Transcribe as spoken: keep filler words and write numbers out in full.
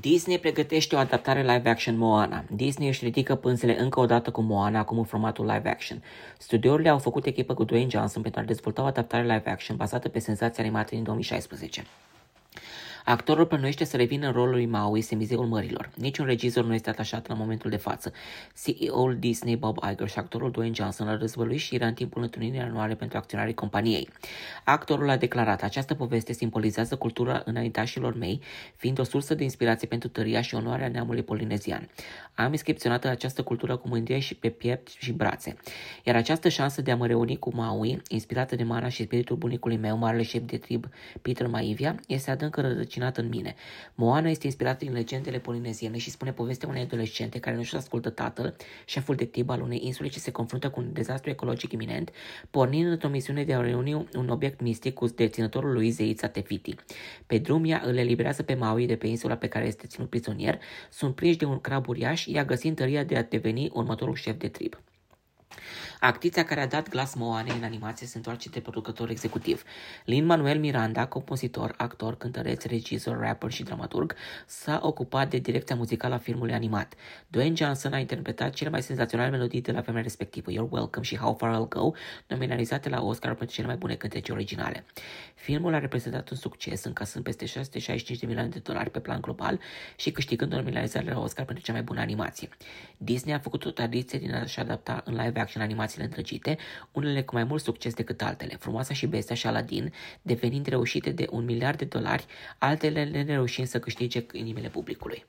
Disney pregătește o adaptare live-action Moana. Disney își ridică pânzele încă o dată cu Moana, acum în formatul live-action. Studiourile au făcut echipă cu Dwayne Johnson pentru a dezvolta o adaptare live-action bazată pe senzația animată din două mii șaisprezece. Actorul plănuiește să revină în rolul lui Maui, semizeul mărilor. Niciun regizor nu este atașat la momentul de față. C E O-ul Disney, Bob Iger, și actorul Dwayne Johnson l-au dezvăluit știrea în timpul întâlnirii anuale pentru acționarii companiei. Actorul a declarat: această poveste simbolizează cultura înaintașilor mei, fiind o sursă de inspirație pentru tăria și onoarea neamului polinezian. Am inscripționat această cultură cu mândrie și pe piept și brațe. Iar această șansă de a mă reuni cu Maui, inspirată de mana și spiritul bunicului meu, marele șef de trib Peter Maivia, este adânc rădăcinată în mine. Moana este inspirată din legendele polineziene și spune povestea unei adolescente care nu-și ascultă tatăl, șeful de trib al unei insule, și se confruntă cu un dezastru ecologic iminent, pornind într-o misiune de a reuni un obiect mistic cu deținătorul lui, zeița Tefiti. Pe drum, ea îl eliberează pe Maui de pe insula pe care este ținut prizonier, sunt prinși de un crab uriaș, ea găsind tăria de a deveni următorul șef de trib. Actrița care a dat glas Moanei în animație se întoarce de producător executiv. Lin-Manuel Miranda, compozitor, actor, cântăreț, regizor, rapper și dramaturg, s-a ocupat de direcția muzicală a filmului animat. Dwayne Johnson a interpretat cele mai senzaționale melodii de la vremea respectivă, You're Welcome și How Far I'll Go, nominalizate la Oscar pentru cele mai bune cântece originale. Filmul a reprezentat un succes, încasând peste șase sute șaizeci și cinci de milioane de dolari pe plan global și câștigând o nominalizare la Oscar pentru cea mai bună animație. Disney a făcut o tradiție din a-și adapta în live action animațiile întregite, unele cu mai mult succes decât altele, Frumoasa și Bestia și Aladdin, devenind reușite de un miliard de dolari, altele nereușind să câștige inimile publicului.